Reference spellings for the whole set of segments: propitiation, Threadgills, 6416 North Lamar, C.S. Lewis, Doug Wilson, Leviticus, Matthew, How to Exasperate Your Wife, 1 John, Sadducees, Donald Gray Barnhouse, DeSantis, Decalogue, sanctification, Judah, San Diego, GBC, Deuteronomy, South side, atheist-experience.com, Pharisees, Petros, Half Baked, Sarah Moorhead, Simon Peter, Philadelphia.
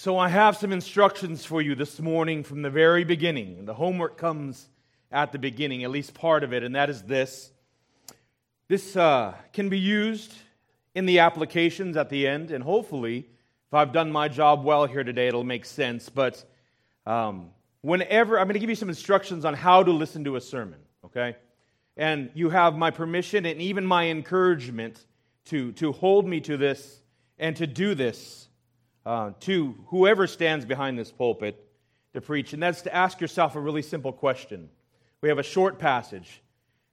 So I have some instructions for you this morning from the very beginning. The homework comes at the beginning, at least part of it, and that is this. This can be used in the applications at the end, and hopefully, if I've done my job well here today, it'll make sense. But I'm going to give you some instructions on how to listen to a sermon, okay? And you have my permission and even my encouragement to hold me to this and to do this. To whoever stands behind this pulpit to preach, and that's to ask yourself a really simple question. We have a short passage.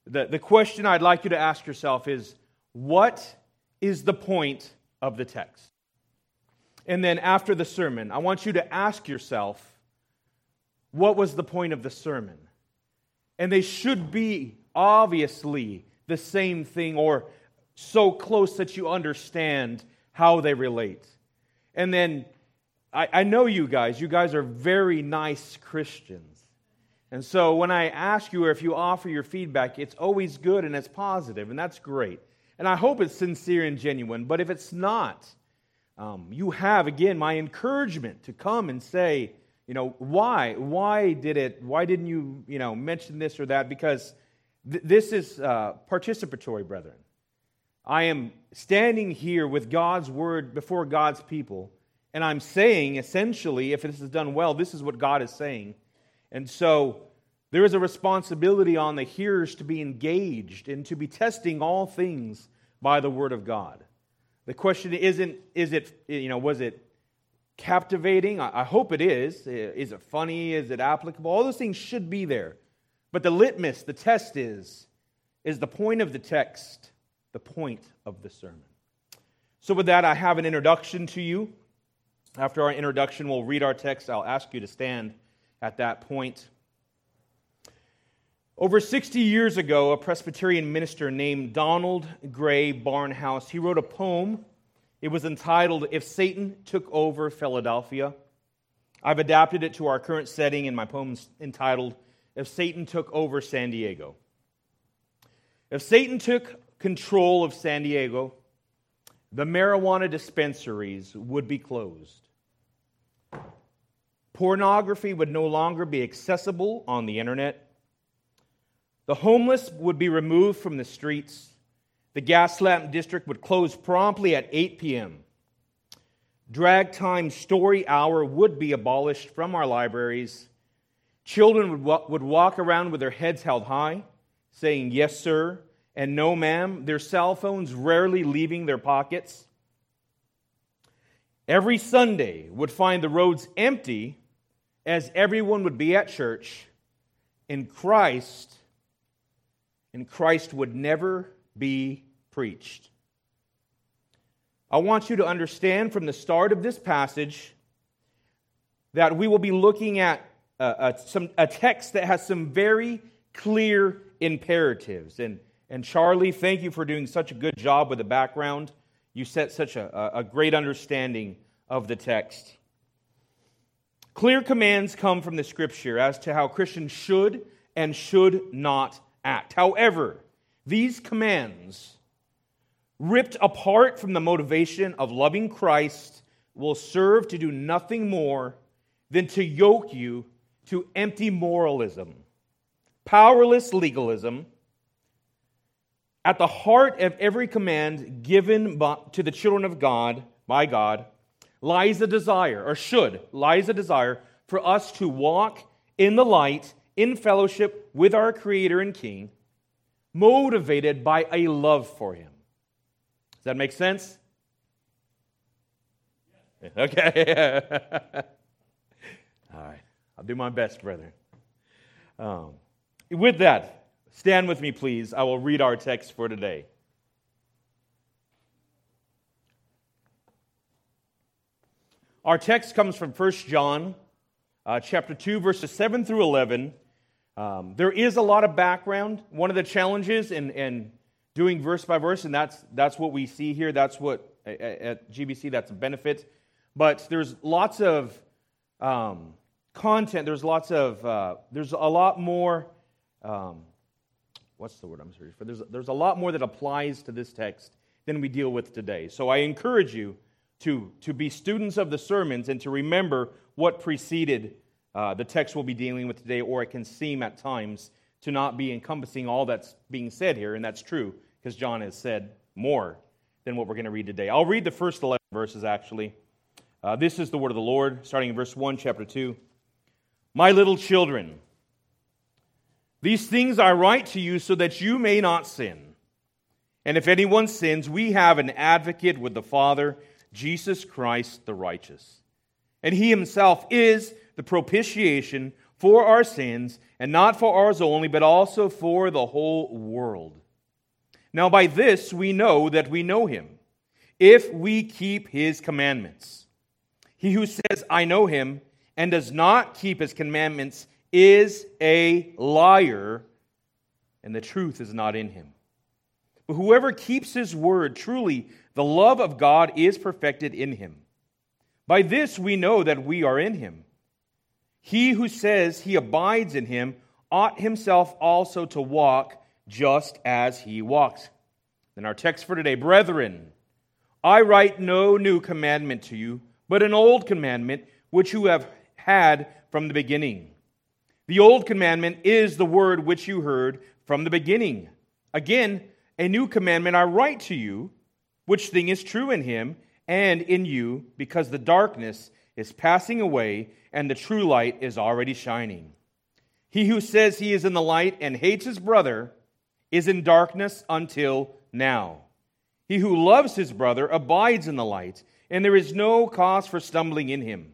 The question I'd like you to ask yourself is, what is the point of the text? And then after the sermon, I want you to ask yourself, what was the point of the sermon? And they should be obviously the same thing or so close that you understand how they relate. And then, I know you guys are very nice Christians. And so when I ask you or if you offer your feedback, it's always good and it's positive, and that's great. And I hope it's sincere and genuine, but if it's not, you have, again, my encouragement to come and say, why didn't you mention this or that? Because this is participatory, brethren. I am standing here with God's word before God's people, and I'm saying, essentially, if this is done well, this is what God is saying. And so there is a responsibility on the hearers to be engaged and to be testing all things by the word of God. The question isn't, was it captivating? I hope it is. Is it funny? Is it applicable? All those things should be there. But the litmus, the test is the point of the text the point of the sermon? So with that, I have an introduction to you. After our introduction, we'll read our text. I'll ask you to stand at that point. Over 60 years ago, a Presbyterian minister named Donald Gray Barnhouse, he wrote a poem. It was entitled, "If Satan Took Over Philadelphia." I've adapted it to our current setting, and my poem's entitled, "If Satan Took Over San Diego." If Satan took control of San Diego, the marijuana dispensaries would be closed. Pornography would no longer be accessible on the internet. The homeless would be removed from the streets. The gas lamp district would close promptly at 8 p.m. Drag time story hour would be abolished from our libraries. Children would walk around with their heads held high, saying, "Yes, sir," and "No, ma'am," their cell phones rarely leaving their pockets. Every Sunday would find the roads empty as everyone would be at church, and Christ would never be preached. I want you to understand from the start of this passage that we will be looking at a text that has some very clear imperatives. And Charlie, thank you for doing such a good job with the background. You set such a great understanding of the text. Clear commands come from the Scripture as to how Christians should and should not act. However, these commands, ripped apart from the motivation of loving Christ, will serve to do nothing more than to yoke you to empty moralism, powerless legalism. At the heart of every command given to the children of God, by God, lies a desire for us to walk in the light, in fellowship with our Creator and King, motivated by a love for Him. Does that make sense? Okay. All right. I'll do my best, brethren. With that, stand with me, please. I will read our text for today. Our text comes from 1 John chapter 2, verses 7 through 11. There is a lot of background. One of the challenges in doing verse by verse, and that's what we see here. That's what, at GBC, that's a benefit. But there's lots of content. There's a lot more... There's a lot more that applies to this text than we deal with today. So I encourage you to be students of the sermons and to remember what preceded the text we'll be dealing with today, or it can seem at times to not be encompassing all that's being said here, and that's true, because John has said more than what we're going to read today. I'll read the first 11 verses, actually. This is the word of the Lord, starting in verse 1, chapter 2. My little children, these things I write to you so that you may not sin. And if anyone sins, we have an advocate with the Father, Jesus Christ the righteous. And he himself is the propitiation for our sins, and not for ours only, but also for the whole world. Now by this we know that we know him, if we keep his commandments. He who says, I know him, and does not keep his commandments is a liar, and the truth is not in him. But whoever keeps his word, truly the love of God is perfected in him. By this we know that we are in him. He who says he abides in him ought himself also to walk just as he walks. Then our text for today, brethren, I write no new commandment to you, but an old commandment which you have had from the beginning. The old commandment is the word which you heard from the beginning. Again, a new commandment I write to you, which thing is true in him and in you, because the darkness is passing away and the true light is already shining. He who says he is in the light and hates his brother is in darkness until now. He who loves his brother abides in the light, and there is no cause for stumbling in him.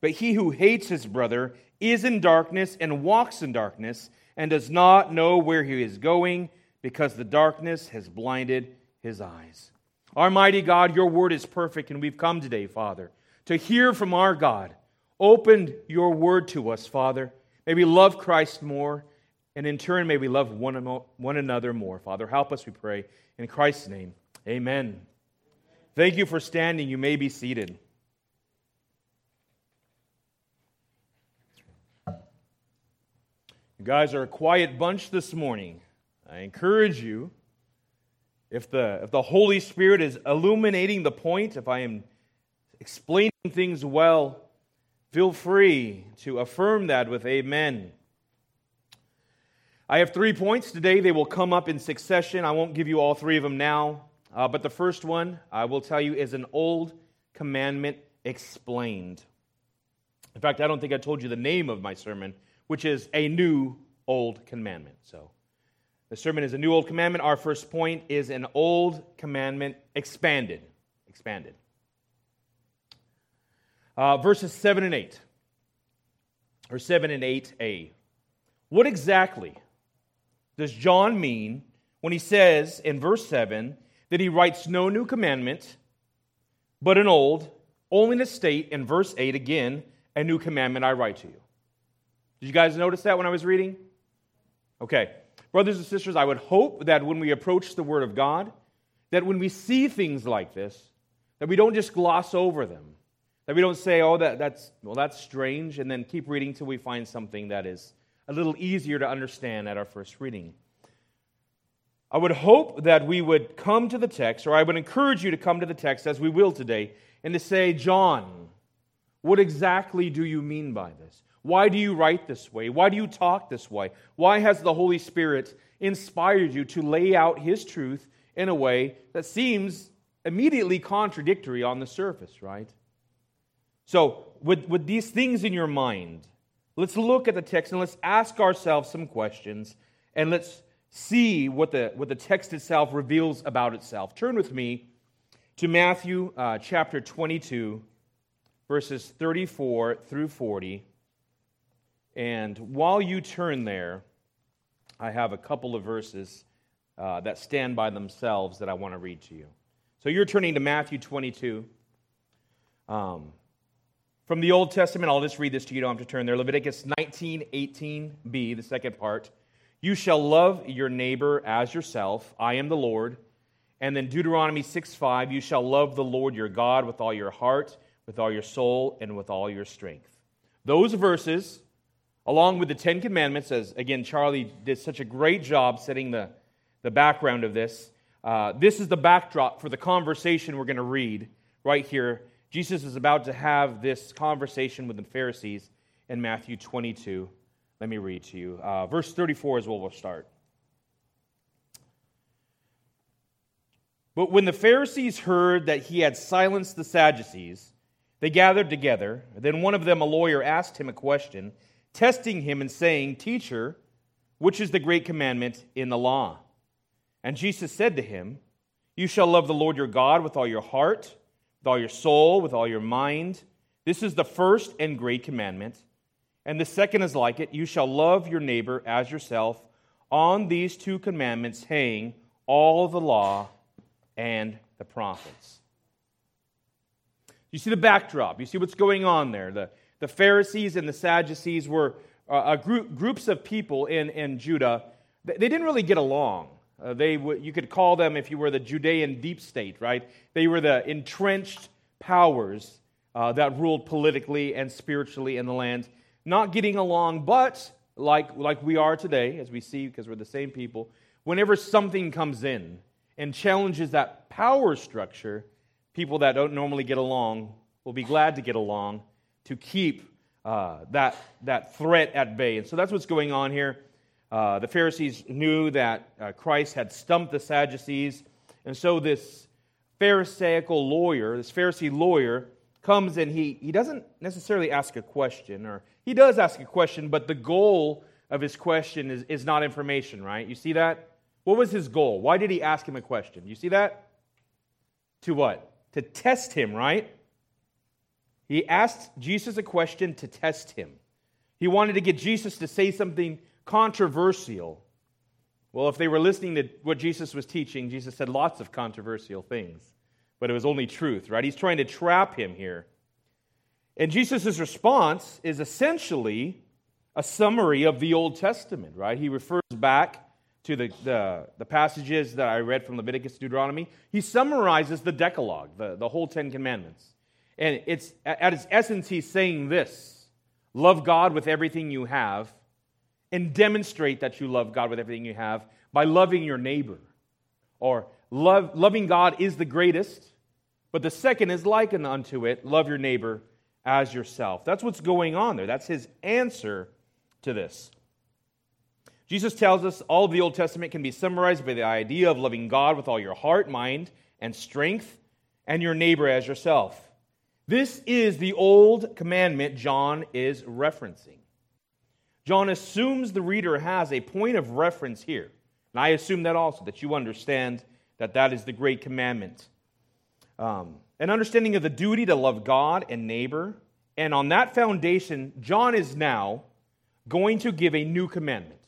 But he who hates his brother is in darkness and walks in darkness and does not know where he is going, because the darkness has blinded his eyes. Our mighty God, your word is perfect, and we've come today, Father, to hear from our God. Open your word to us, Father. May we love Christ more, and in turn, may we love one another more. Father, help us, we pray, in Christ's name. Amen. Thank you for standing. You may be seated. You guys are a quiet bunch this morning. I encourage you, if the Holy Spirit is illuminating the point, if I am explaining things well, feel free to affirm that with amen. I have 3 points today. They will come up in succession. I won't give you all three of them now. But the first one, I will tell you, is an old commandment explained. In fact, I don't think I told you the name of my sermon, which is a new old commandment. So the sermon is a new old commandment. Our first point is an old commandment expanded. Verses 7 and 8, or 7 and 8a. What exactly does John mean when he says in verse 7 that he writes no new commandment, but an old, only to state in verse 8 again, a new commandment I write to you? Did you guys notice that when I was reading? Okay. Brothers and sisters, I would hope that when we approach the Word of God, that when we see things like this, that we don't just gloss over them, that we don't say, oh, that's strange, and then keep reading till we find something that is a little easier to understand at our first reading. I would hope that we would come to the text, or I would encourage you to come to the text, as we will today, and to say, John, what exactly do you mean by this? Why do you write this way? Why do you talk this way? Why has the Holy Spirit inspired you to lay out His truth in a way that seems immediately contradictory on the surface, right? So, with these things in your mind, let's look at the text and let's ask ourselves some questions, and let's see what the text itself reveals about itself. Turn with me to Matthew chapter 22, verses 34 through 40. And while you turn there, I have a couple of verses that stand by themselves that I want to read to you. So you're turning to Matthew 22. From the Old Testament, I'll just read this to you. You don't have to turn there. Leviticus 19:18b, the second part. You shall love your neighbor as yourself. I am the Lord. And then Deuteronomy 6:5, you shall love the Lord your God with all your heart, with all your soul, and with all your strength. Those verses, along with the Ten Commandments, as again, Charlie did such a great job setting the background of this. This is the backdrop for the conversation we're going to read right here, Jesus is about to have this conversation with the Pharisees in Matthew 22. Let me read to you. Verse 34 is where we'll start. But when the Pharisees heard that he had silenced the Sadducees, they gathered together. Then one of them, a lawyer, asked him a question, testing him and saying, "Teacher, which is the great commandment in the law?" And Jesus said to him, "You shall love the Lord your God with all your heart, with all your soul, with all your mind. This is the first and great commandment. And the second is like it. You shall love your neighbor as yourself. On these two commandments hang all the law and the prophets." You see the backdrop. You see what's going on there. The Pharisees and the Sadducees were groups of people in Judah. They didn't really get along. You could call them, if you were, the Judean deep state, right? They were the entrenched powers that ruled politically and spiritually in the land. Not getting along, but like we are today, as we see, because we're the same people, whenever something comes in and challenges that power structure, people that don't normally get along will be glad to get along to keep that threat at bay. And so that's what's going on here. The Pharisees knew that Christ had stumped the Sadducees. And so this Pharisaical lawyer, this Pharisee lawyer, comes and he doesn't necessarily ask a question, or he does ask a question, but the goal of his question is not information, right? You see that? What was his goal? Why did he ask him a question? You see that? To what? To test him, right? He asked Jesus a question to test him. He wanted to get Jesus to say something controversial. Well, if they were listening to what Jesus was teaching, Jesus said lots of controversial things, but it was only truth, right? He's trying to trap him here. And Jesus' response is essentially a summary of the Old Testament, right? He refers back to the passages that I read from Leviticus, Deuteronomy. He summarizes the Decalogue, the whole Ten Commandments. And it's at its essence, he's saying this: love God with everything you have, and demonstrate that you love God with everything you have by loving your neighbor. Or loving God is the greatest, but the second is likened unto it: love your neighbor as yourself. That's what's going on there. That's his answer to this. Jesus tells us all of the Old Testament can be summarized by the idea of loving God with all your heart, mind, and strength, and your neighbor as yourself. This is the old commandment John is referencing. John assumes the reader has a point of reference here. And I assume that also, that you understand that is the great commandment. An understanding of the duty to love God and neighbor. And on that foundation, John is now going to give a new commandment.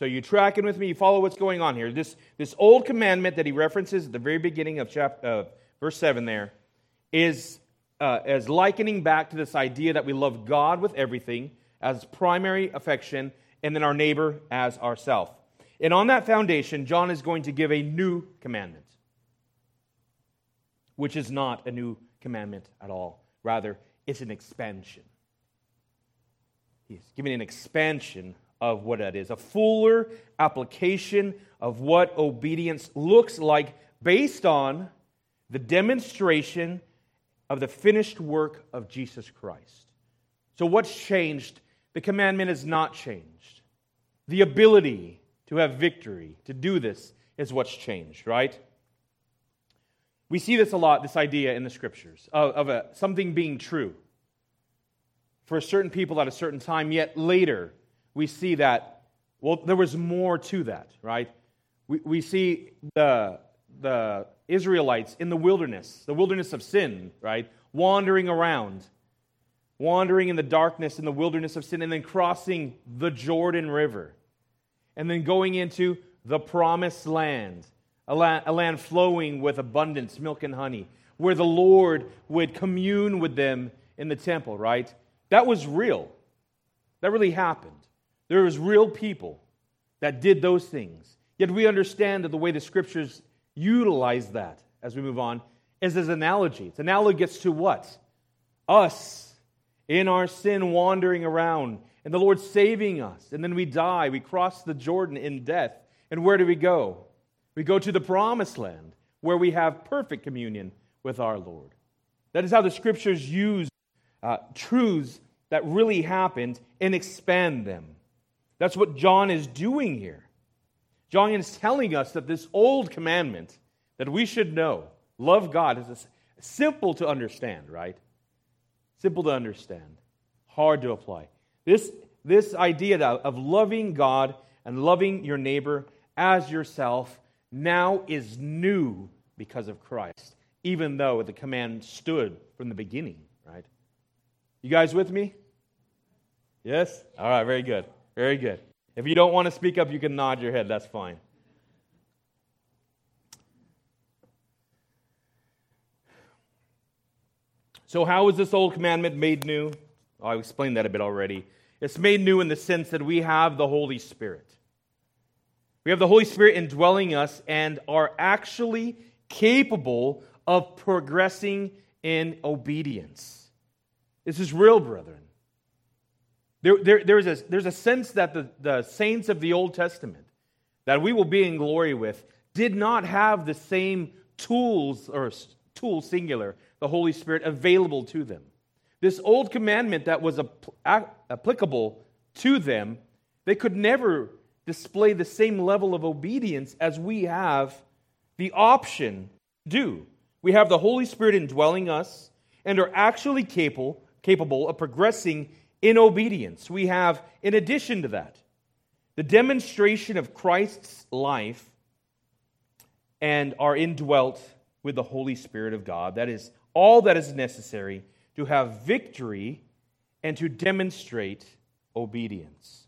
So you tracking with me, you follow what's going on here. This old commandment that he references at the very beginning of verse 7 there is as likening back to this idea that we love God with everything as primary affection, and then our neighbor as ourself. And on that foundation, John is going to give a new commandment, which is not a new commandment at all. Rather, it's an expansion. He's giving an expansion of what that is, a fuller application of what obedience looks like based on the demonstration of the finished work of Jesus Christ. So what's changed? The commandment is not changed. The ability to have victory, to do this, is what's changed, right? We see this a lot, this idea in the Scriptures, of something being true for certain people at a certain time, yet later we see that, well, there was more to that, right? We see the Israelites in the wilderness of sin, right? Wandering in the darkness in the wilderness of sin, and then crossing the Jordan River, and then going into the promised land, a land flowing with abundance, milk and honey, where the Lord would commune with them in the temple, right? That was real. That really happened. There was real people that did those things. Yet we understand that the way the Scriptures utilize that, as we move on, is as analogy. It's analogous to what? Us, in our sin, wandering around, and the Lord saving us. And then we die. We cross the Jordan in death. And where do we go? We go to the promised land, where we have perfect communion with our Lord. That is how the Scriptures use truths that really happened and expand them. That's what John is doing here. John is telling us that this old commandment that we should know, love God, is simple to understand, right? Simple to understand, hard to apply. This idea of loving God and loving your neighbor as yourself now is new because of Christ, even though the command stood from the beginning, right? You guys with me? Yes? All right, very good. Very good. If you don't want to speak up, you can nod your head. That's fine. So how is this old commandment made new? Oh, I explained that a bit already. It's made new in the sense that we have the Holy Spirit. We have the Holy Spirit indwelling us and are actually capable of progressing in obedience. This is real, brethren. There's a sense that the saints of the Old Testament that we will be in glory with did not have the same tools, or tool singular, the Holy Spirit, available to them. This old commandment that was applicable to them, they could never display the same level of obedience as we have the option to do. We have the Holy Spirit indwelling us and are actually capable of progressing in obedience. We have, in addition to that, the demonstration of Christ's life and are indwelt with the Holy Spirit of God. That is all that is necessary to have victory and to demonstrate obedience.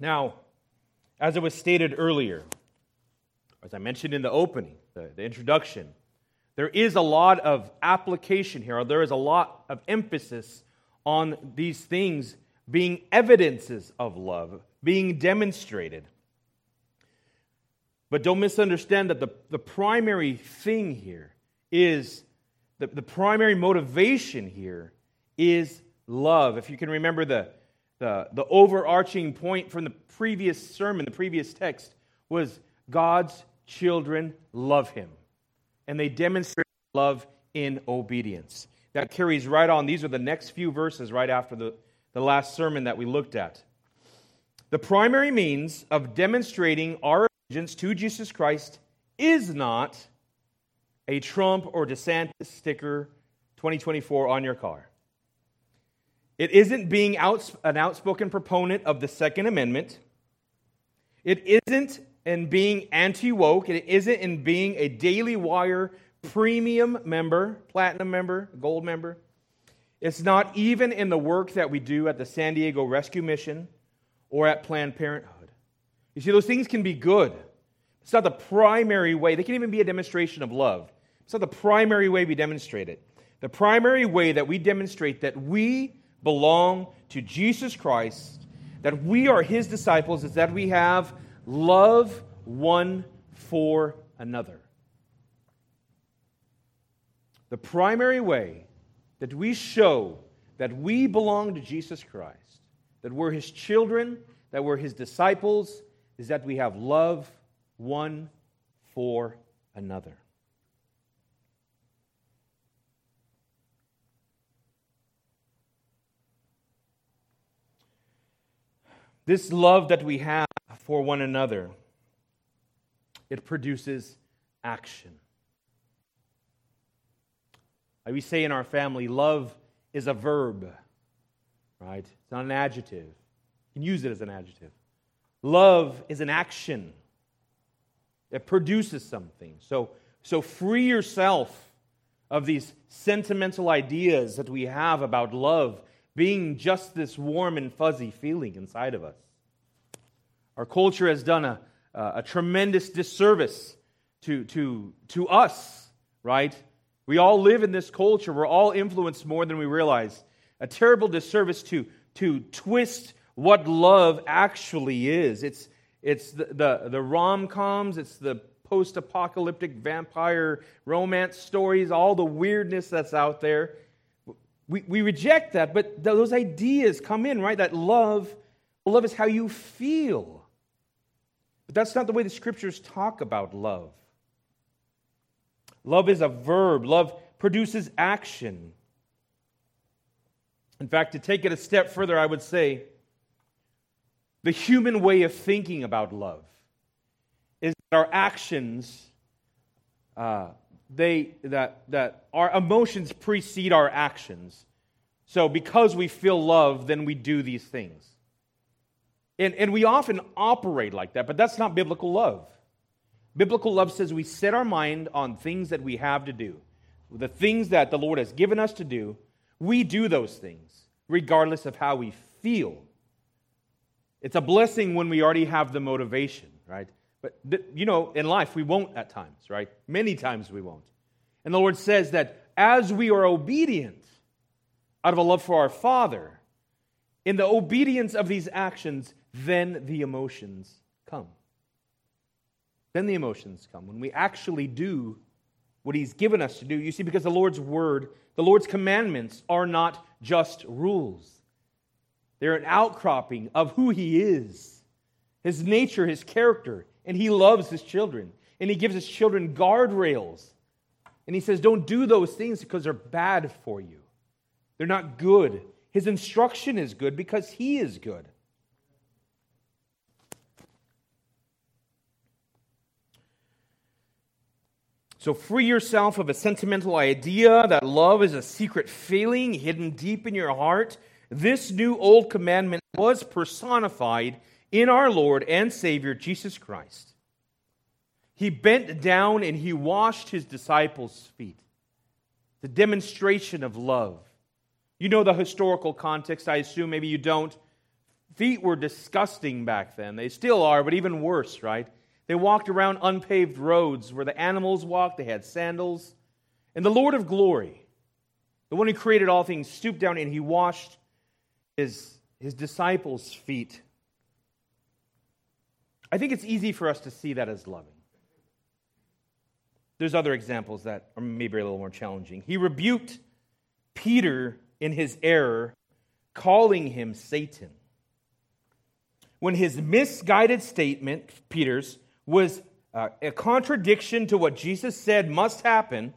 Now, as it was stated earlier, as I mentioned in the opening, the introduction, there is a lot of application here. Or there is a lot of emphasis on these things being evidences of love, being demonstrated. But don't misunderstand that the primary thing here is, the primary motivation here is love. If you can remember the overarching point from the previous sermon, the previous text, was God's children love Him, and they demonstrate love in obedience. That carries right on. These are the next few verses right after the last sermon that we looked at. The primary means of demonstrating our allegiance to Jesus Christ is not a Trump or DeSantis sticker 2024 on your car. It isn't being an outspoken proponent of the Second Amendment. It isn't in being anti-woke. It isn't in being a Daily Wire premium member, platinum member, gold member. It's not even in the work that we do at the San Diego Rescue Mission or at Planned Parenthood. You see, those things can be good. It's not the primary way. They can even be a demonstration of love. It's not the primary way we demonstrate it. The primary way that we demonstrate that we belong to Jesus Christ, that we are His disciples, is that we have love one for another. The primary way that we show that we belong to Jesus Christ, that we're His children, that we're His disciples, is that we have love one for another. This love that we have for one another, it produces action. Like we say in our family, love is a verb, right? It's not an adjective. You can use it as an adjective. Love is an action. It produces something. So free yourself of these sentimental ideas that we have about love being just this warm and fuzzy feeling inside of us. Our culture has done a tremendous disservice to us, right? We all live in this culture. We're all influenced more than we realize. A terrible disservice to twist what love actually is. It's the rom-coms, it's the post-apocalyptic vampire romance stories, all the weirdness that's out there. We reject that, but those ideas come in, right? That love is how you feel. But that's not the way the Scriptures talk about love. Love is a verb. Love produces action. In fact, to take it a step further, I would say the human way of thinking about love is that our actions, that our emotions precede our actions. So because we feel love, then we do these things. And we often operate like that, but that's not biblical love. Biblical love says we set our mind on things that we have to do. The things that the Lord has given us to do, we do those things, regardless of how we feel. It's a blessing when we already have the motivation, right? But, you know, in life, we won't at times, right? Many times we won't. And the Lord says that as we are obedient out of a love for our Father, in the obedience of these actions, then the emotions come. Then the emotions come. When we actually do what He's given us to do, you see, because the Lord's Word, the Lord's commandments are not just rules. They're an outcropping of who He is, His nature, His character, and He loves His children. And He gives His children guardrails. And He says, don't do those things because they're bad for you. They're not good. His instruction is good because He is good. So free yourself of a sentimental idea that love is a secret feeling hidden deep in your heart. This new old commandment was personified in our Lord and Savior Jesus Christ. He bent down and He washed His disciples' feet. The demonstration of love. You know the historical context, I assume. Maybe you don't. Feet were disgusting back then. They still are, but even worse, right? They walked around unpaved roads where the animals walked. They had sandals. And the Lord of glory, the one who created all things, stooped down and He washed his disciples' feet. I think it's easy for us to see that as loving. There's other examples that are maybe a little more challenging. He rebuked Peter in his error, calling him Satan, when his misguided statement, Peter's, was a contradiction to what Jesus said must happen.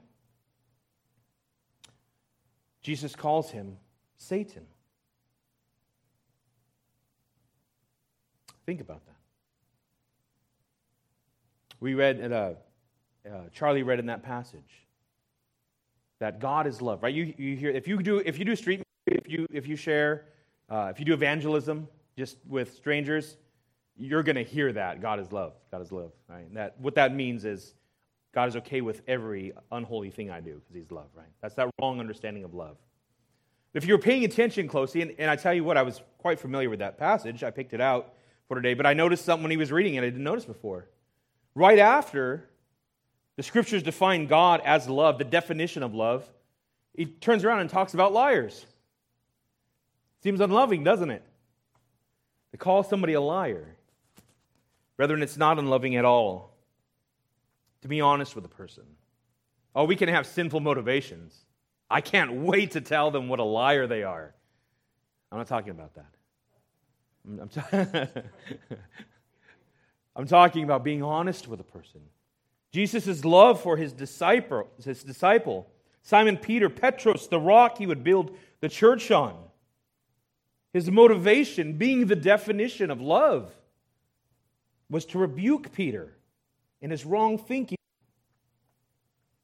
Jesus calls him Satan. Think about that. We read, Charlie read in that passage, that God is love, right? You hear if you do street music, if you share, if you do evangelism just with strangers, you're going to hear that God is love, right? And that what that means is God is okay with every unholy thing I do because He's love, right? That's that wrong understanding of love. If you're paying attention closely, and I tell you what, I was quite familiar with that passage. I picked it out for today, but I noticed something when he was reading it I didn't notice before. Right after the Scriptures define God as love, the definition of love, he turns around and talks about liars. Seems unloving, doesn't it? To call somebody a liar. Brethren, it's not unloving at all to be honest with a person. Oh, we can have sinful motivations. I can't wait to tell them what a liar they are. I'm not talking about that. I'm talking about being honest with a person. Jesus' love for his disciple, Simon Peter, Petros, the rock he would build the church on. His motivation, being the definition of love, was to rebuke Peter in his wrong thinking,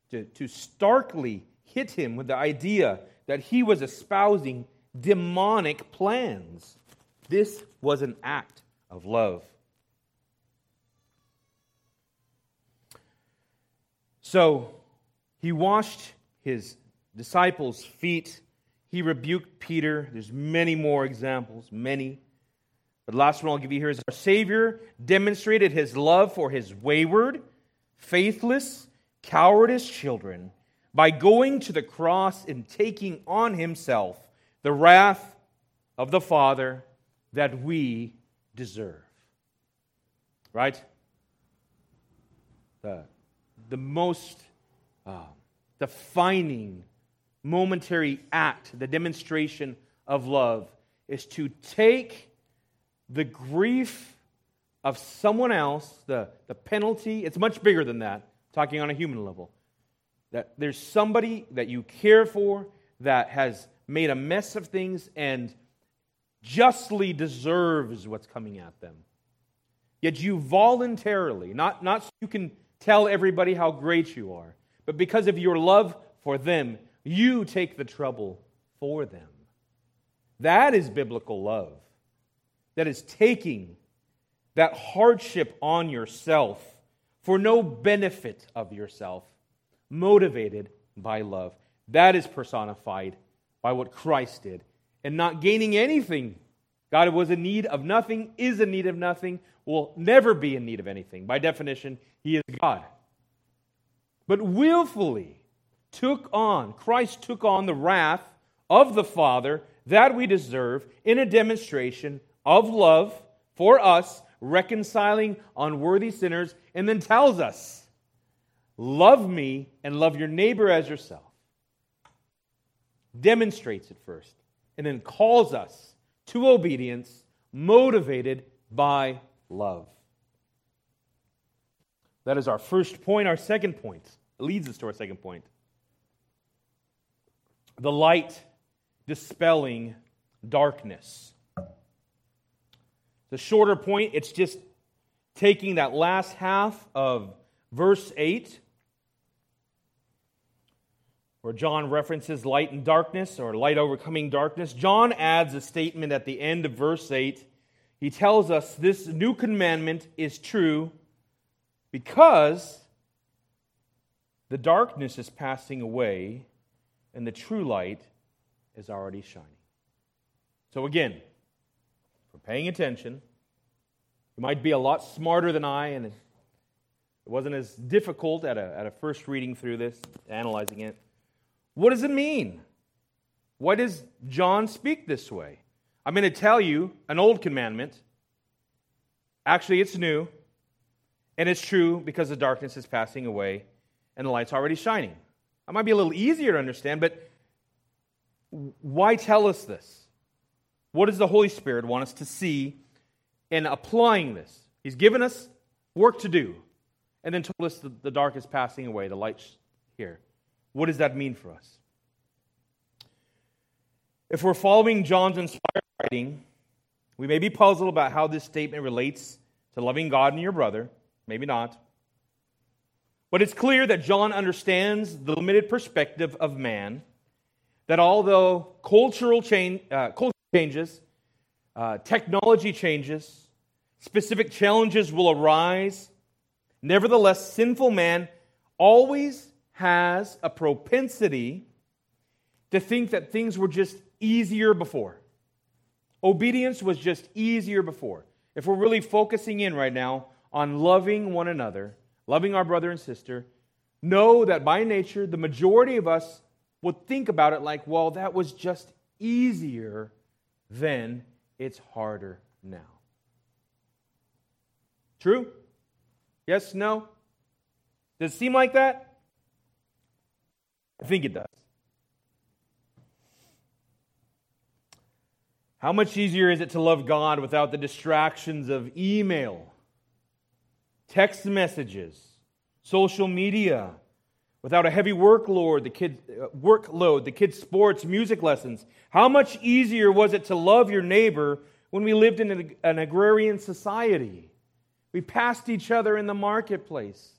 to starkly hit him with the idea that he was espousing demonic plans. This was an act of love. So he washed his disciples' feet. He rebuked Peter. There's many more examples, many. But the last one I'll give you here is our Savior demonstrated His love for His wayward, faithless, cowardice children by going to the cross and taking on Himself the wrath of the Father that we deserve. Right? The most defining momentary act, the demonstration of love, is to take the grief of someone else, the penalty, it's much bigger than that, talking on a human level. That there's somebody that you care for that has made a mess of things and justly deserves what's coming at them. Yet you voluntarily, not so you can tell everybody how great you are, but because of your love for them, you take the trouble for them. That is biblical love. That is taking that hardship on yourself for no benefit of yourself, motivated by love. That is personified by what Christ did. And not gaining anything. God was in need of nothing, is in need of nothing, will never be in need of anything. By definition, He is God. But willfully Christ took on the wrath of the Father that we deserve in a demonstration of love for us, reconciling unworthy sinners, and then tells us, love me and love your neighbor as yourself. Demonstrates it first, and then calls us to obedience motivated by love. That is our first point. Our second point, it leads us to our second point. The light dispelling darkness. The shorter point, it's just taking that last half of verse 8, where John references light and darkness, or light overcoming darkness. John adds a statement at the end of verse 8. He tells us this new commandment is true because the darkness is passing away and the true light is already shining. So again, if we're paying attention, you might be a lot smarter than I, and it wasn't as difficult at a first reading through this, analyzing it. What does it mean? Why does John speak this way? I'm going to tell you an old commandment. Actually, it's new, and it's true because the darkness is passing away and the light's already shining. That might be a little easier to understand, but why tell us this? What does the Holy Spirit want us to see in applying this? He's given us work to do, and then told us that the dark is passing away, the light's here. What does that mean for us? If we're following John's inspired writing, we may be puzzled about how this statement relates to loving God and your brother. Maybe not. But it's clear that John understands the limited perspective of man, that although cultural changes, technology changes, specific challenges will arise, nevertheless, sinful man always has a propensity to think that things were just easier before. Obedience was just easier before. If we're really focusing in right now on loving one another, loving our brother and sister, know that by nature, the majority of us would think about it like, well, that was just easier then, it's harder now. True? Yes, no? Does it seem like that? I think it does. How much easier is it to love God without the distractions of email, text messages, social media, without a heavy workload, the kids' sports, music lessons? How much easier was it to love your neighbor when we lived in an agrarian society? We passed each other in the marketplace.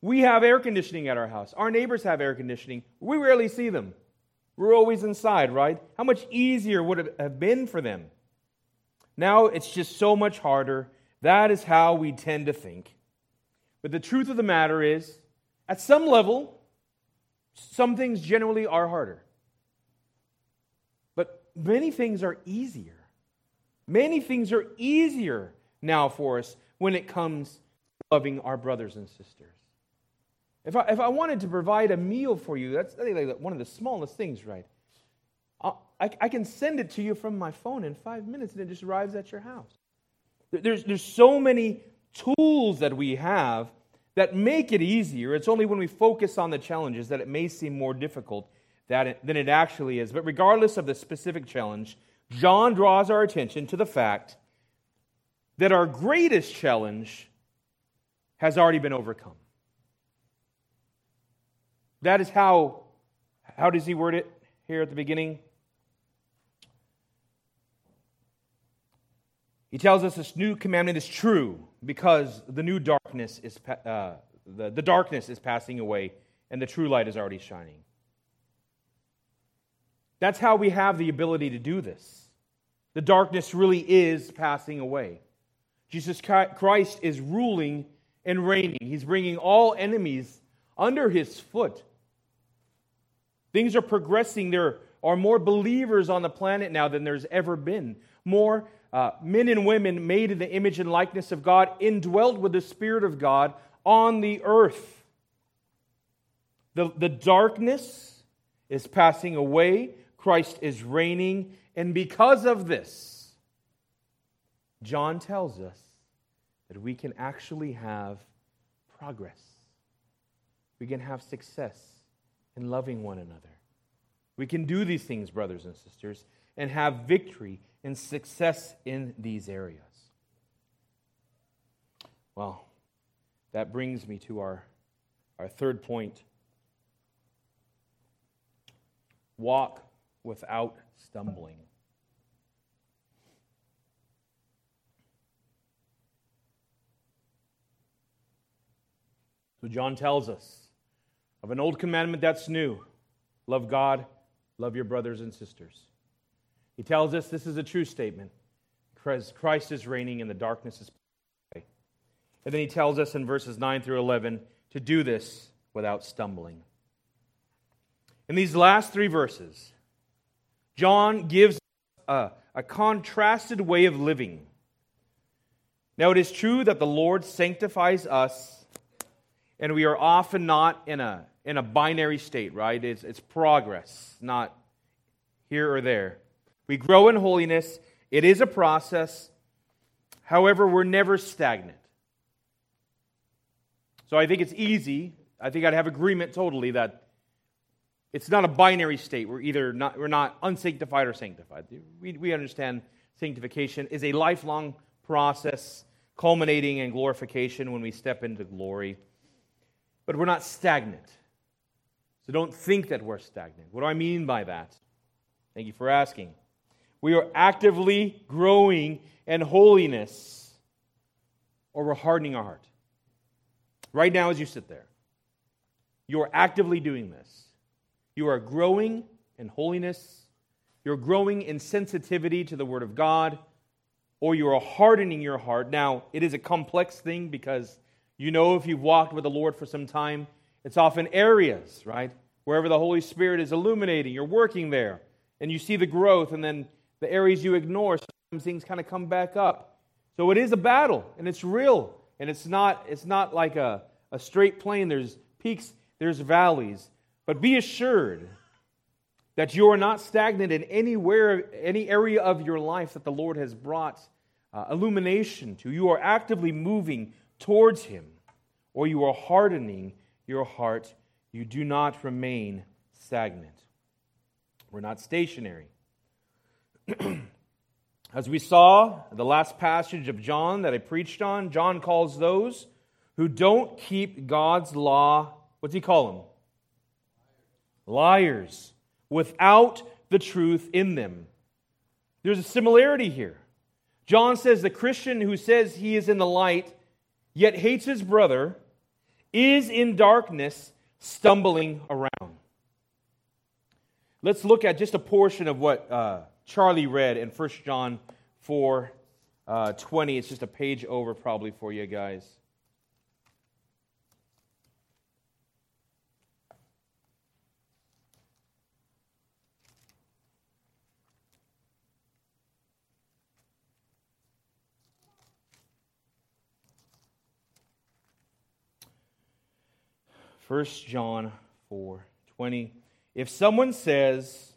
We have air conditioning at our house. Our neighbors have air conditioning. We rarely see them. We're always inside, right? How much easier would it have been for them? Now it's just so much harder. That is how we tend to think. But the truth of the matter is, at some level, some things generally are harder. But many things are easier. Many things are easier now for us when it comes to loving our brothers and sisters. If I wanted to provide a meal for you, that's one of the smallest things, right? I can send it to you from my phone in 5 minutes and it just arrives at your house. There's so many tools that we have that make it easier. It's only when we focus on the challenges that it may seem more difficult than it actually is. But regardless of the specific challenge, John draws our attention to the fact that our greatest challenge has already been overcome. That is how does he word it here at the beginning? He tells us this new commandment is true because the new darkness is the darkness is passing away and the true light is already shining. That's how we have the ability to do this. The darkness really is passing away. Jesus Christ is ruling and reigning. He's bringing all enemies under his foot. Things are progressing. There are more believers on the planet now than there's ever been. More men and women made in the image and likeness of God, indwelled with the Spirit of God on the earth. The darkness is passing away. Christ is reigning. And because of this, John tells us that we can actually have progress. We can have success in loving one another. We can do these things, brothers and sisters, and have victory and success in these areas. Well, that brings me to our third point. Walk without stumbling. So John tells us of an old commandment that's new. Love God, love your brothers and sisters. He tells us this is a true statement. Christ is reigning and the darkness is passing away. And then he tells us in verses 9 through 11 to do this without stumbling. In these last three verses, John gives a contrasted way of living. Now it is true that the Lord sanctifies us, and we are often not in a binary state, right? It's progress, not here or there. We grow in holiness. It is a process. However, we're never stagnant. So I think it's easy. I think I'd have agreement totally that it's not a binary state. We're not unsanctified or sanctified. We understand sanctification is a lifelong process culminating in glorification when we step into glory. But we're not stagnant. So don't think that we're stagnant. What do I mean by that? Thank you for asking. We are actively growing in holiness, or we're hardening our heart. Right now as you sit there, you are actively doing this. You are growing in holiness. You're growing in sensitivity to the Word of God, or you are hardening your heart. Now, it is a complex thing because you know if you've walked with the Lord for some time, it's often areas, right? Wherever the Holy Spirit is illuminating, you're working there, and you see the growth, and then the areas you ignore, sometimes things kind of come back up. So it is a battle, and it's real, and it's not like a straight plane. There's peaks, there's valleys. But be assured that you are not stagnant in any area of your life that the Lord has brought illumination to. You are actively moving towards Him, or you are hardening your heart. You do not remain stagnant. We're not stationary. As we saw in the last passage of John that I preached on, John calls those who don't keep God's law, what's he call them? Liars, without the truth in them. There's a similarity here. John says the Christian who says he is in the light yet hates his brother is in darkness, stumbling around. Let's look at just a portion of what Charlie read in 1 John 4, 20. It's just a page over probably for you guys. First John 4, 20. If someone says,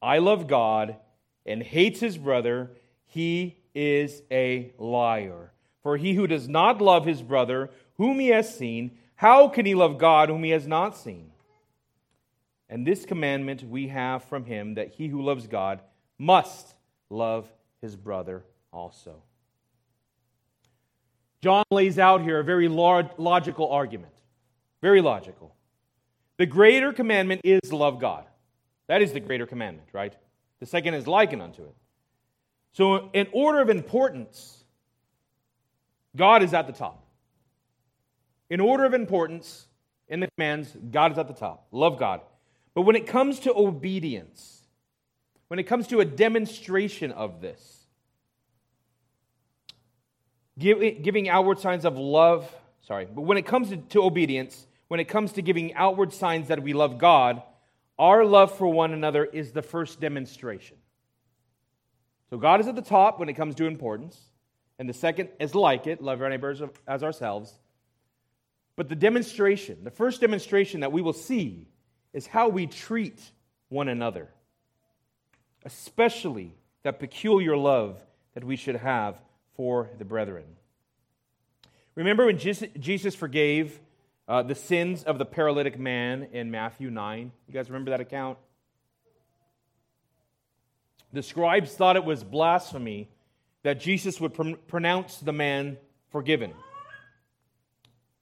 I love God, and hates his brother, he is a liar. For he who does not love his brother, whom he has seen, how can he love God whom he has not seen? And this commandment we have from him, that he who loves God must love his brother also. John lays out here a very logical argument. Very logical. The greater commandment is to love God. That is the greater commandment, right? The second is likened unto it. So in order of importance, God is at the top. In order of importance, in the commands, God is at the top. Love God. But when it comes to obedience, when it comes to a demonstration of this, giving outward signs of love, but when it comes to obedience, when it comes to giving outward signs that we love God, our love for one another is the first demonstration. So God is at the top when it comes to importance, and the second is like it, love our neighbors as ourselves. But the demonstration, the first demonstration that we will see is how we treat one another, especially that peculiar love that we should have for the brethren. Remember when Jesus forgave the sins of the paralytic man in Matthew 9? You guys remember that account? The scribes thought it was blasphemy that Jesus would pronounce the man forgiven.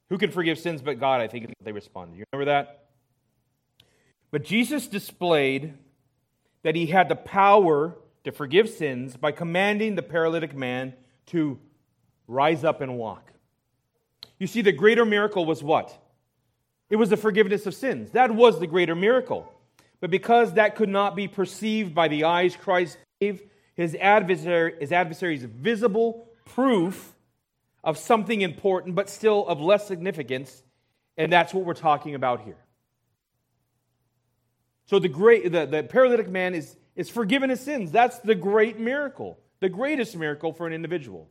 Who can forgive sins but God, I think they responded. You remember that? But Jesus displayed that he had the power to forgive sins by commanding the paralytic man to rise up and walk. You see, the greater miracle was what? It was the forgiveness of sins. That was the greater miracle. But because that could not be perceived by the eyes Christ gave, his adversary's visible proof of something important, but still of less significance, and that's what we're talking about here. So the paralytic man is forgiven his sins. That's the great miracle, the greatest miracle for an individual.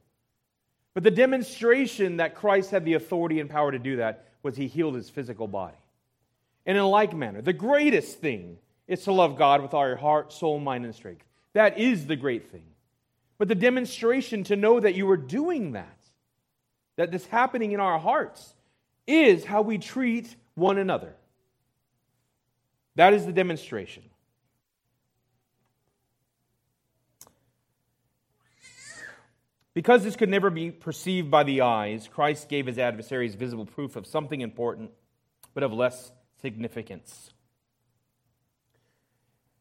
But the demonstration that Christ had the authority and power to do that was he healed his physical body. And in like manner, the greatest thing is to love God with all your heart, soul, mind, and strength. That is the great thing. But the demonstration to know that you are doing that, that this happening in our hearts, is how we treat one another. That is the demonstration. Because this could never be perceived by the eyes, Christ gave his adversaries visible proof of something important, but of less significance.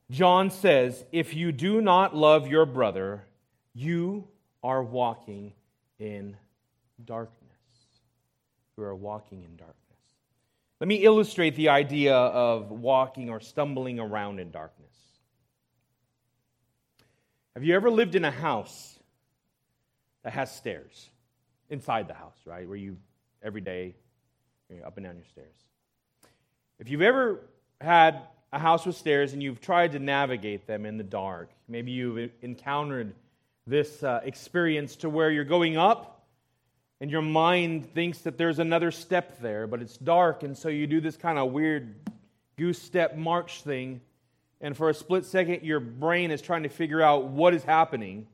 John says, if you do not love your brother, you are walking in darkness. You are walking in darkness. Let me illustrate the idea of walking or stumbling around in darkness. Have you ever lived in a house that has stairs? Inside the house, right? Where you, every day, you're up and down your stairs. If you've ever had a house with stairs and you've tried to navigate them in the dark, maybe you've encountered this experience to where you're going up, and your mind thinks that there's another step there, but it's dark, and so you do this kind of weird goose step march thing, and for a split second, your brain is trying to figure out what is happening,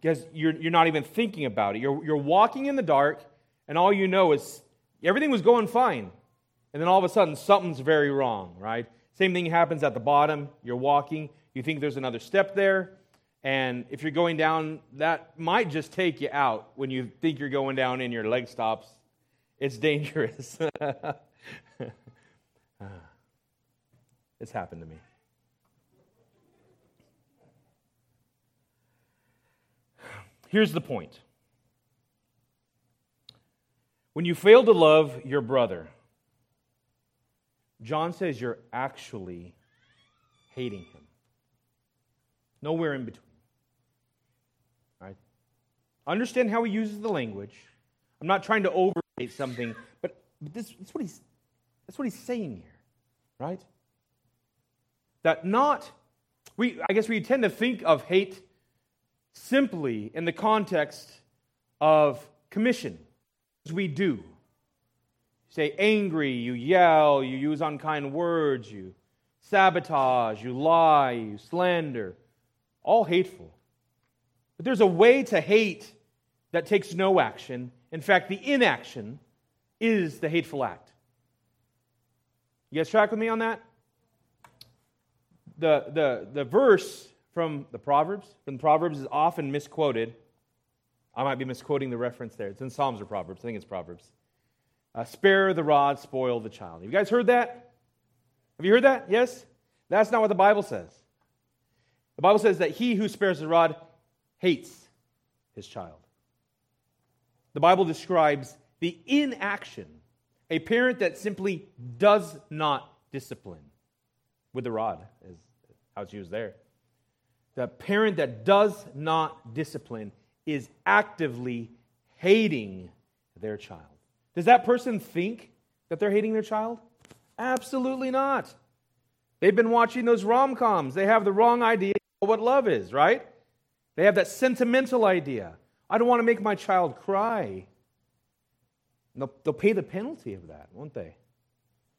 because you're not even thinking about it. You're walking in the dark, and all you know is everything was going fine, and then all of a sudden, something's very wrong, right? Same thing happens at the bottom. You're walking. You think there's another step there. And if you're going down, that might just take you out when you think you're going down and your leg stops. It's dangerous. It's happened to me. Here's the point. When you fail to love your brother, John says you're actually hating him. Nowhere in between. All right? Understand how he uses the language. I'm not trying to overstate something, but that's what he's saying here, right? I guess we tend to think of hate simply in the context of commission, as we do. You say angry, you yell, you use unkind words, you sabotage, you lie, you slander. All hateful. But there's a way to hate that takes no action. In fact, the inaction is the hateful act. You guys track with me on that? The verse from the Proverbs is often misquoted I might be misquoting the reference there. It's in Psalms or Proverbs. I think it's Proverbs. Spare the rod, spoil the child. Have you guys heard that? Have you heard that? Yes? That's not what the Bible says. The Bible says that he who spares the rod hates his child. The Bible describes the inaction, a parent that simply does not discipline with the rod, is how it's used there. The parent that does not discipline is actively hating their child. Does that person think that they're hating their child? Absolutely not. They've been watching those rom-coms. They have the wrong idea of what love is, right? They have that sentimental idea. I don't want to make my child cry. And they'll pay the penalty of that, won't they?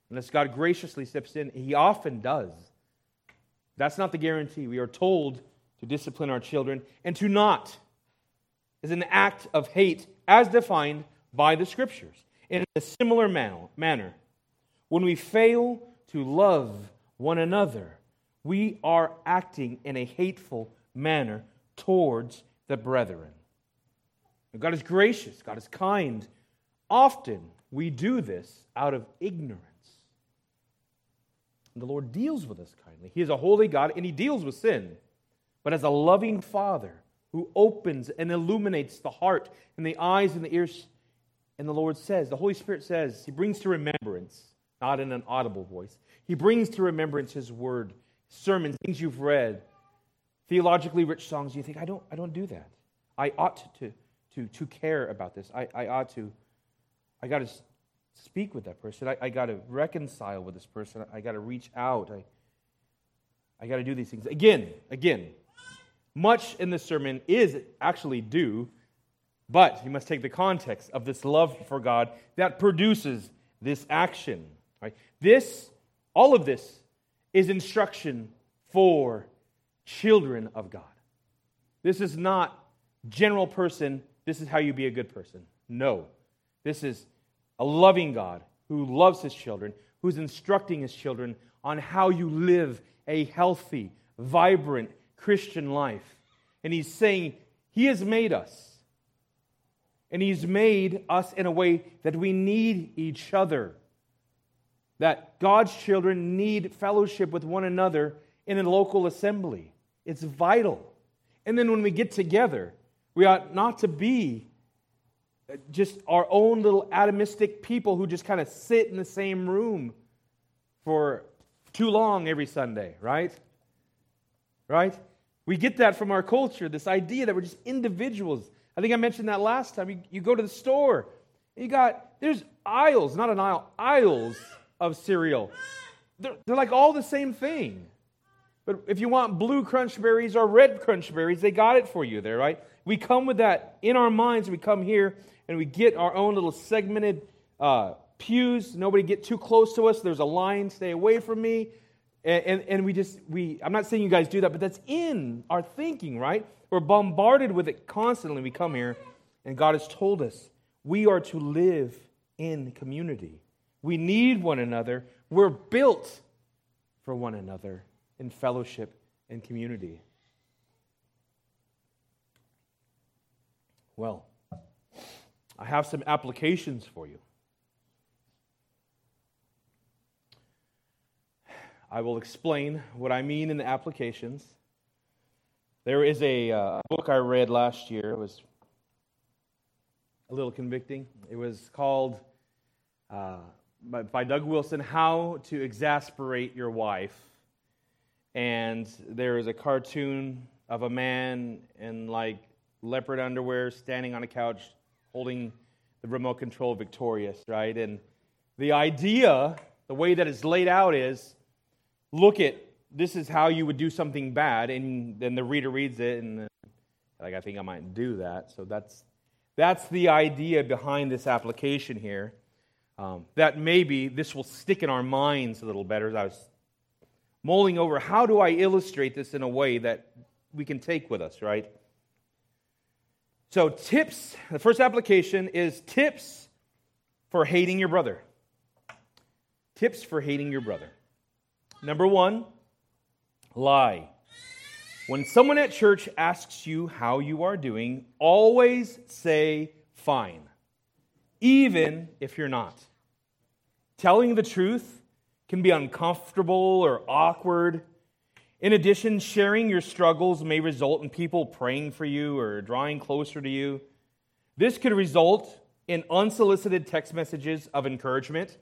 Unless God graciously steps in. He often does. That's not the guarantee. We are told to discipline our children, and to not is an act of hate as defined by the Scriptures. In a similar manner, when we fail to love one another, we are acting in a hateful manner towards the brethren. God is gracious. God is kind. Often we do this out of ignorance. And the Lord deals with us kindly. He is a holy God, and He deals with sin. But as a loving Father who opens and illuminates the heart and the eyes and the ears, and the Lord says, the Holy Spirit says, He brings to remembrance, not in an audible voice, He brings to remembrance His Word, sermons, things you've read, theologically rich songs. You think, I don't do that. I ought to care about this. I got to speak with that person. I got to reconcile with this person. I got to reach out. I got to do these things. Again, much in this sermon is actually due, but you must take the context of this love for God that produces this action. Right? All of this is instruction for children of God. This is not general person, this is how you be a good person. No. This is a loving God who loves His children, who's instructing His children on how you live a healthy, vibrant Christian life. And He's saying, He has made us. And He's made us in a way that we need each other. That God's children need fellowship with one another in a local assembly. It's vital. And then when we get together, we ought not to be just our own little atomistic people who just kind of sit in the same room for too long every Sunday, right? Right? We get that from our culture, this idea that we're just individuals. I think I mentioned that last time. You go to the store, there's aisles, not an aisle, aisles of cereal. They're like all the same thing. But if you want blue crunch berries or red crunch berries, they got it for you there, right? We come with that in our minds. We come here and we get our own little segmented pews. Nobody get too close to us. There's a line. Stay away from me. And we I'm not saying you guys do that, but that's in our thinking, right? We're bombarded with it constantly. We come here, and God has told us we are to live in community. We need one another. We're built for one another in fellowship and community. Well, I have some applications for you. I will explain what I mean in the applications. There is a book I read last year. It was a little convicting. It was called, by Doug Wilson, How to Exasperate Your Wife. And there is a cartoon of a man in like leopard underwear standing on a couch holding the remote control victorious, right? And the idea, the way that it's laid out is, look at, this is how you would do something bad, and then the reader reads it, and like, I think I might do that. So that's the idea behind this application here, that maybe this will stick in our minds a little better. As I was mulling over, how do I illustrate this in a way that we can take with us, right? So tips, the first application is tips for hating your brother. Tips for hating your brother. Number one, lie. When someone at church asks you how you are doing, always say fine, even if you're not. Telling the truth can be uncomfortable or awkward. In addition, sharing your struggles may result in people praying for you or drawing closer to you. This could result in unsolicited text messages of encouragement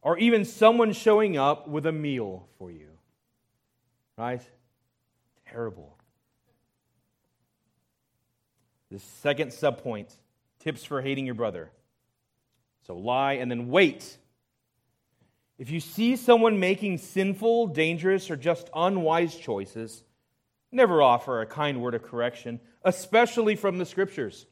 or even someone showing up with a meal for you. Right? Terrible. The second subpoint, tips for hating your brother. So lie and then wait. If you see someone making sinful, dangerous, or just unwise choices, never offer a kind word of correction, especially from the Scriptures.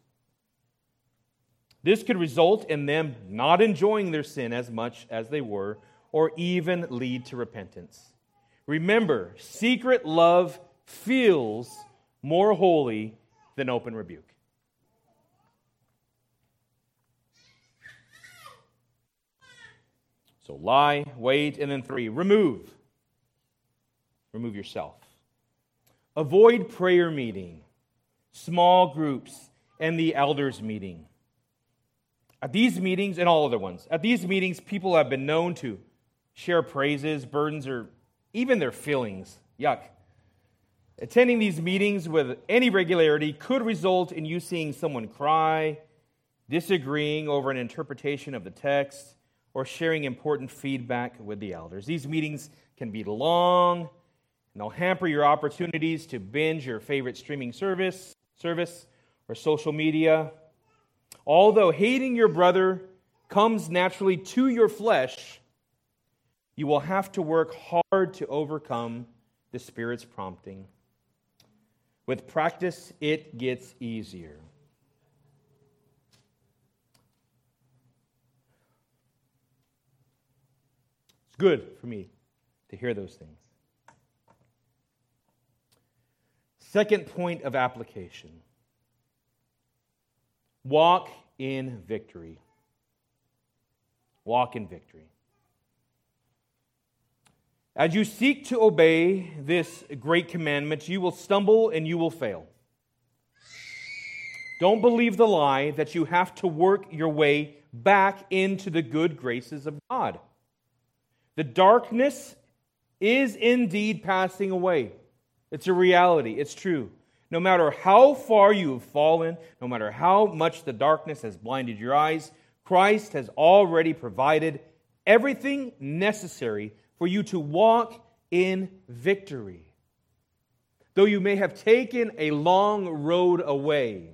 This could result in them not enjoying their sin as much as they were, or even lead to repentance. Remember, secret love feels more holy than open rebuke. So lie, wait, and then 3, remove. Remove yourself. Avoid prayer meeting, small groups, and the elders meeting. At these meetings, and all other ones, at these meetings, people have been known to share praises, burdens, or even their feelings. Yuck. Attending these meetings with any regularity could result in you seeing someone cry, disagreeing over an interpretation of the text, or sharing important feedback with the elders. These meetings can be long, and they'll hamper your opportunities to binge your favorite streaming service or social media. Although hating your brother comes naturally to your flesh, you will have to work hard to overcome the Spirit's prompting. With practice, it gets easier. It's good for me to hear those things. Second point of application. Walk in victory. Walk in victory. As you seek to obey this great commandment, you will stumble and you will fail. Don't believe the lie that you have to work your way back into the good graces of God. The darkness is indeed passing away. It's a reality. It's true. No matter how far you have fallen, no matter how much the darkness has blinded your eyes, Christ has already provided everything necessary for you to walk in victory. Though you may have taken a long road away,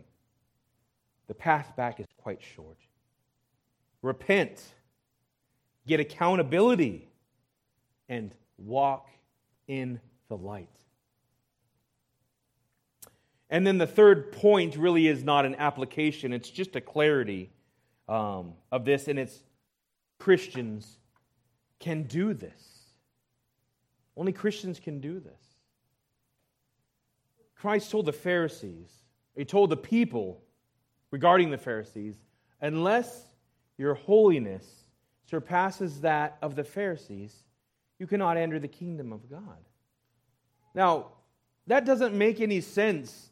the path back is quite short. Repent, get accountability, and walk in the light. And then the third point really is not an application. It's just a clarity of this. And it's Christians can do this. Only Christians can do this. Christ told the Pharisees, he told the people regarding the Pharisees, unless your holiness surpasses that of the Pharisees, you cannot enter the kingdom of God. Now, that doesn't make any sense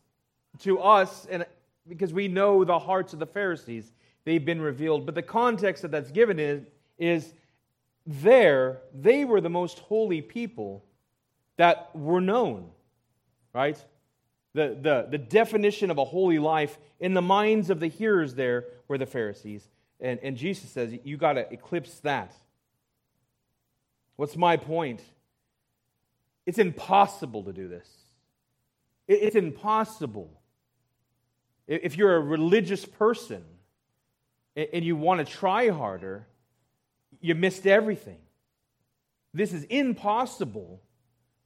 to us, and because we know the hearts of the Pharisees, they've been revealed. But the context that's given is they were the most holy people that were known, right? The definition of a holy life in the minds of the hearers there were the Pharisees. And Jesus says, you got to eclipse that. What's my point? It's impossible to do this. It's impossible. If you're a religious person and you want to try harder, you missed everything. This is impossible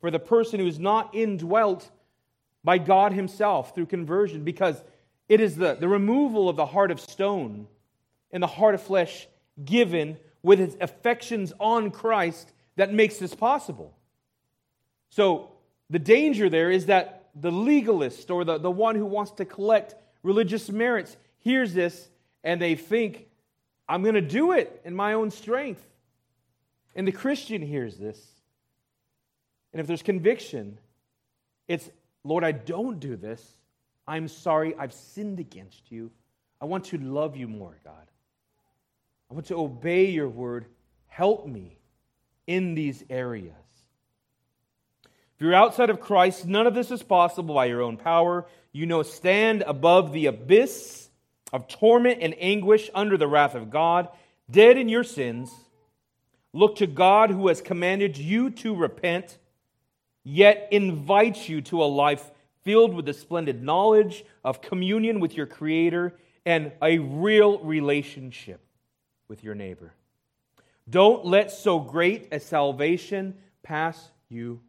for the person who is not indwelt by God Himself through conversion, because it is the removal of the heart of stone and the heart of flesh given with His affections on Christ that makes this possible. So the danger there is that the legalist or the one who wants to collect religious merits hears this and they think, I'm going to do it in my own strength. And the Christian hears this. And if there's conviction, it's Lord, I don't do this. I'm sorry, I've sinned against you. I want to love you more, God. I want to obey your word. Help me in these areas. If you're outside of Christ, none of this is possible by your own power. You know, stand above the abyss of torment and anguish under the wrath of God, dead in your sins. Look to God who has commanded you to repent, yet invites you to a life filled with the splendid knowledge of communion with your Creator and a real relationship with your neighbor. Don't let so great a salvation pass you by.